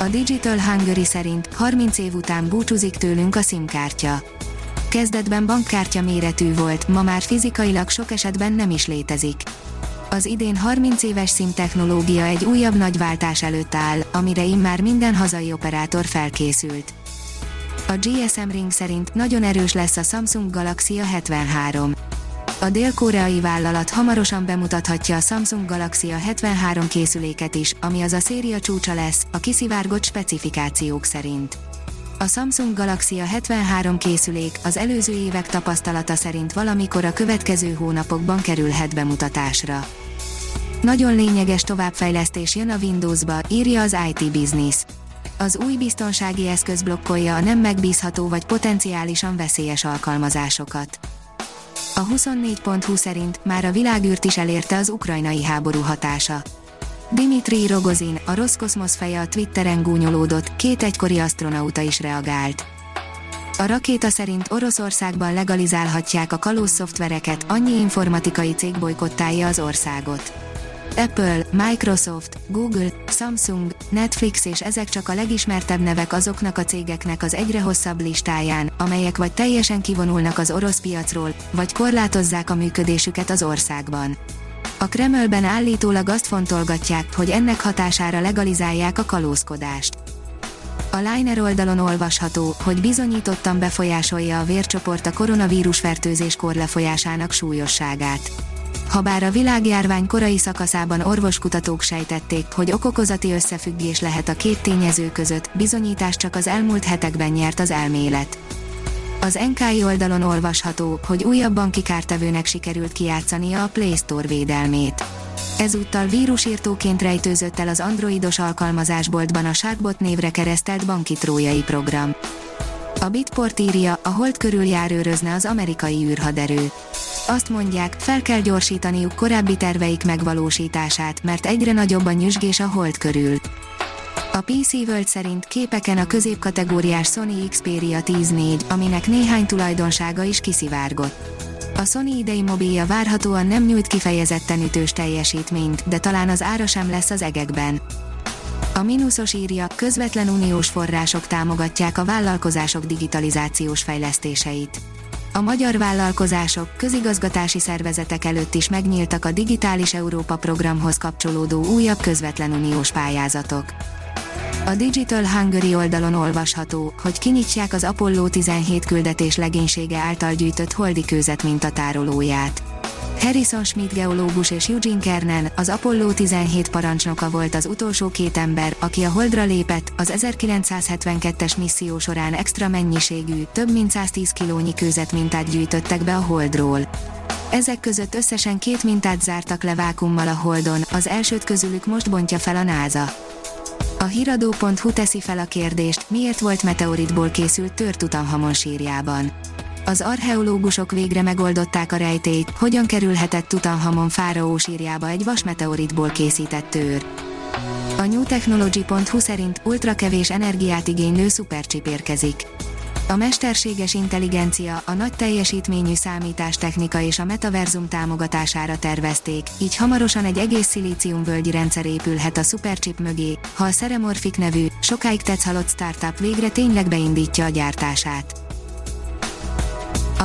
A Digital Hungary szerint 30 év után búcsúzik tőlünk a SIM-kártya. Kezdetben bankkártya méretű volt, ma már fizikailag sok esetben nem is létezik. Az idén 30 éves SIM technológia egy újabb nagy váltás előtt áll, amire immár minden hazai operátor felkészült. A GSM Ring szerint nagyon erős lesz a Samsung Galaxy A73. A dél-koreai vállalat hamarosan bemutathatja a Samsung Galaxy A73 készüléket is, ami az a széria csúcsa lesz, a kiszivárgott specifikációk szerint. A Samsung Galaxy A73 készülék az előző évek tapasztalata szerint valamikor a következő hónapokban kerülhet bemutatásra. Nagyon lényeges továbbfejlesztés jön a Windowsba, írja az IT Business. Az új biztonsági eszköz blokkolja a nem megbízható vagy potenciálisan veszélyes alkalmazásokat. A 24.hu szerint már a világűrt is elérte az ukrajnai háború hatása. Dimitri Rogozin, a Roskosmos feje a Twitteren gúnyolódott, két egykori asztronauta is reagált. A rakéta szerint Oroszországban legalizálhatják a kalóz szoftvereket, annyi informatikai cég bojkottálja az országot. Apple, Microsoft, Google, Samsung, Netflix és ezek csak a legismertebb nevek azoknak a cégeknek az egyre hosszabb listáján, amelyek vagy teljesen kivonulnak az orosz piacról, vagy korlátozzák a működésüket az országban. A Kremlben állítólag azt fontolgatják, hogy ennek hatására legalizálják a kalózkodást. A Liner oldalon olvasható, hogy bizonyítottan befolyásolja a vércsoport a koronavírusfertőzéskor lefolyásának súlyosságát. Habár a világjárvány korai szakaszában orvoskutatók sejtették, hogy okokozati összefüggés lehet a két tényező között, bizonyítást csak az elmúlt hetekben nyert az elmélet. Az NKI oldalon olvasható, hogy újabb banki kártevőnek sikerült kijátszania a Play Store védelmét. Ezúttal vírusírtóként rejtőzött el az androidos alkalmazásboltban a SharkBot névre keresztelt banki trójai program. A Bitport írja, a Hold körül járőrözne az amerikai űrhaderő. Azt mondják, fel kell gyorsítaniuk korábbi terveik megvalósítását, mert egyre nagyobb a nyüzsgés a Hold körül. A PC World szerint képeken a középkategóriás Sony Xperia 14, aminek néhány tulajdonsága is kiszivárgott. A Sony idei mobilja várhatóan nem nyújt kifejezetten ütős teljesítményt, de talán az ára sem lesz az egekben. A mínuszos írja, közvetlen uniós források támogatják a vállalkozások digitalizációs fejlesztéseit. A magyar vállalkozások, közigazgatási szervezetek előtt is megnyíltak a Digitális Európa programhoz kapcsolódó újabb közvetlen uniós pályázatok. A Digital Hungary oldalon olvasható, hogy kinyitják az Apollo 17 küldetés legénysége által gyűjtött holdi kőzet mintatárolóját. Harrison Schmitt geológus és Eugene Cernan, az Apollo 17 parancsnoka volt az utolsó két ember, aki a Holdra lépett, az 1972-es misszió során extra mennyiségű, több mint 110 kilónyi kőzet mintát gyűjtöttek be a Holdról. Ezek között összesen 2 mintát zártak le vákummal a Holdon, az elsőt közülük most bontja fel a NASA. A híradó.hu teszi fel a kérdést, miért volt meteoritból készült tört Tutanhamon sírjában. Az archeológusok végre megoldották a rejtélyt, hogyan kerülhetett Tutanhamon fáraó sírjába egy vasmeteoritból készített tőr. A newtechnology.hu szerint ultrakevés energiát igénylő szupercsip érkezik. A mesterséges intelligencia, a nagy teljesítményű számítástechnika és a metaverzum támogatására tervezték, így hamarosan egy egész szilíciumvölgyi rendszer épülhet a szupercsip mögé, ha a Szeremorfik nevű, sokáig tetszhalott startup végre tényleg beindítja a gyártását. A